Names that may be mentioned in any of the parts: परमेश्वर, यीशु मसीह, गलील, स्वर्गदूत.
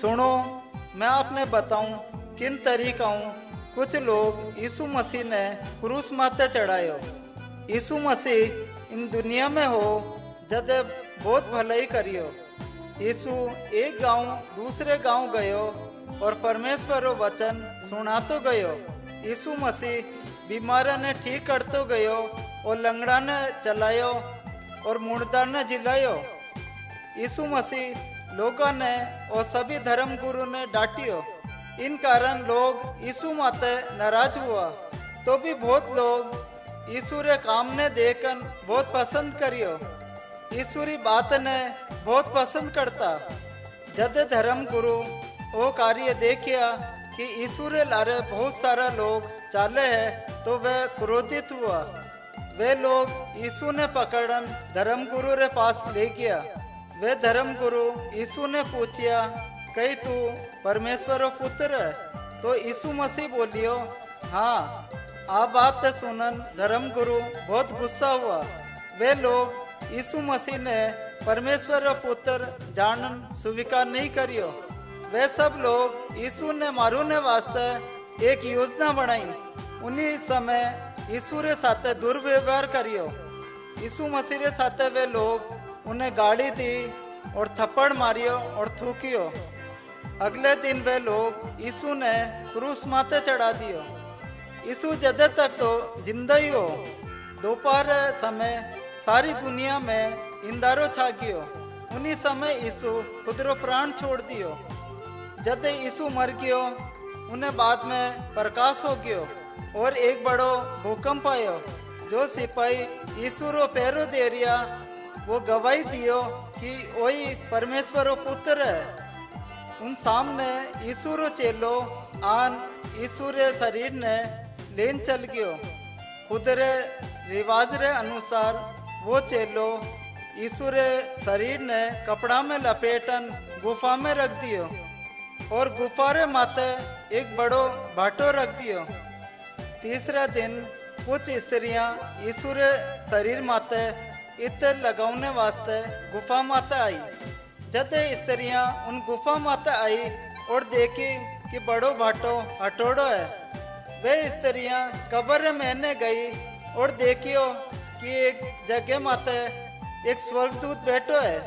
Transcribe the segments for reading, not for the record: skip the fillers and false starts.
सुनो, मैं आपने बताऊं किन तरीकाओं कुछ लोग यीशु मसीह ने क्रूस माथे चढ़ायो। यीशु मसीह इन दुनिया में हो जद बहुत भलाई करियो। यीशु एक गांव दूसरे गांव गयो और परमेश्वर वचन सुनातो गयो। यीशु मसीह बीमारा ने ठीक करतो गयो और लंगड़ा ने चलायो और मुर्दा ने जिलायो। यीशु मसीह लोगों ने और सभी धर्म गुरु ने डांटियो। इन कारण लोग यीशु माते नाराज हुआ। तो भी बहुत लोग यीशु रे काम ने देखन बहुत पसंद करियो। यीशु री बात ने बहुत पसंद करता। जद धर्म गुरु वो कार्य देखिया कि यीशु रे लारे बहुत सारा लोग चाले है तो वह क्रोधित हुआ। वे लोग यीशु ने पकड़न धर्मगुरु रे पास ले गया। वे धर्मगुरु यीशु ने पूछिया, कही तू परमेश्वर पुत्र है? तो यीशु मसीह बोलियो, हाँ। आ बात सुनन धर्मगुरु बहुत गुस्सा हुआ। वे लोग यीशु मसीह ने परमेश्वर पुत्र जानन स्वीकार नहीं करियो। वे सब लोग यीशु ने मारूने वास्ते एक योजना बनाई। उन्हीं समय यीशु रे साथे दुर्व्यवहार करियो। यीशु मसीह रे साथे वे लोग उन्हें गाड़ी दी और थप्पड़ मारियो और थूकियो। अगले दिन वे लोग यीशु ने क्रूस माथे चढ़ा दियो। यीशु जद तक तो जिंदा ही हो। दोपहर समय सारी दुनिया में इंदारो छा गयो। उन्हीं समय यीशु खुदरो प्राण छोड़ दियो। जद यीशु मर गयो उन्हें बाद में प्रकाश हो गयो और एक बड़ो भूकंप आयो। जो सिपाही यीशु रो पैरो दे रिया वो गवाही दियो कि वही परमेश्वर पुत्र है। उन सामने यीशु रो चेलो आन यीशु रे शरीर ने लेन चल गयो। खुद रे रिवाज रे अनुसार वो चेलो यीशु रे शरीर ने कपड़ा में लपेटन गुफा में रख दियो और गुफा रे माथे एक बड़ो भाटो रख दियो। तीसरे दिन कुछ स्त्रियां यीशु रे शरीर माते इत्र लगाने वास्ते गुफा माते आई। जब स्त्रियां उन गुफा माते आई और देखी कि बड़ो भाटो हटोड़ो है, वे स्त्रियां कब्र में गई और देखियो कि एक जगह माते एक स्वर्गदूत बैठो है।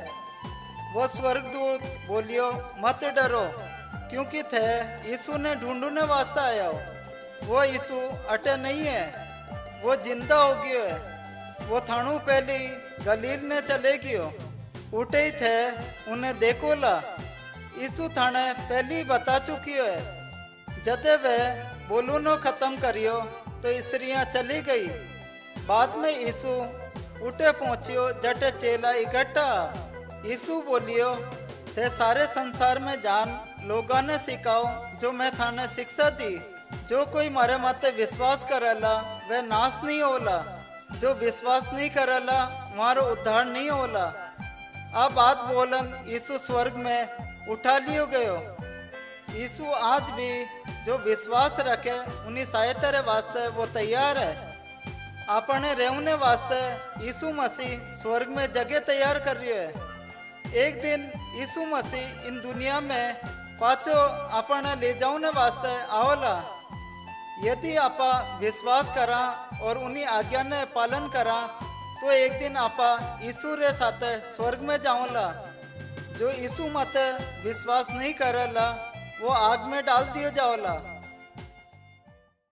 वो स्वर्गदूत बोलियो, मत डरो, क्योंकि थे यीशु ने ढूंढने वास्ते आया हो। वो यीशु अटे नहीं है, वो जिंदा हो गयो है। वो थानू पहले गलील ने चले गयो। उठे ही थे उन्हें देखो ला यीशु थाने पहले बता चुकी है। जब वे बोलूनो खत्म करियो तो स्त्रियां चली गई। बाद में यीशु उठे पहुँचियो जटे चेला इकट्ठा। यीशु बोलियो, ते सारे संसार में जान लोगों ने सिखाओ जो मैं थाने शिक्षा दी। जो कोई मारे माते विश्वास करला वह नाश नहीं होला। जो विश्वास नहीं करला मारो उद्धार नहीं होला। अब बात बोलन यीशु स्वर्ग में उठा लियो गयो। यीशु आज भी जो विश्वास रखे उन्हीं सहायता रे वास्ते वो तैयार है। अपने रहने वास्ते यीशु मसीह स्वर्ग में जगह तैयार कर रही है। एक दिन यीशु मसीह इन दुनिया में पाचो अपने ले जाने वास्ते आओला। यदि आपा विश्वास करा और उन्हीं आज्ञा ने पालन करा तो एक दिन आपा यीशु रे साथे स्वर्ग में जाऊँला। जो यीशु मते विश्वास नहीं करला वो आग में डाल दियो जाओला।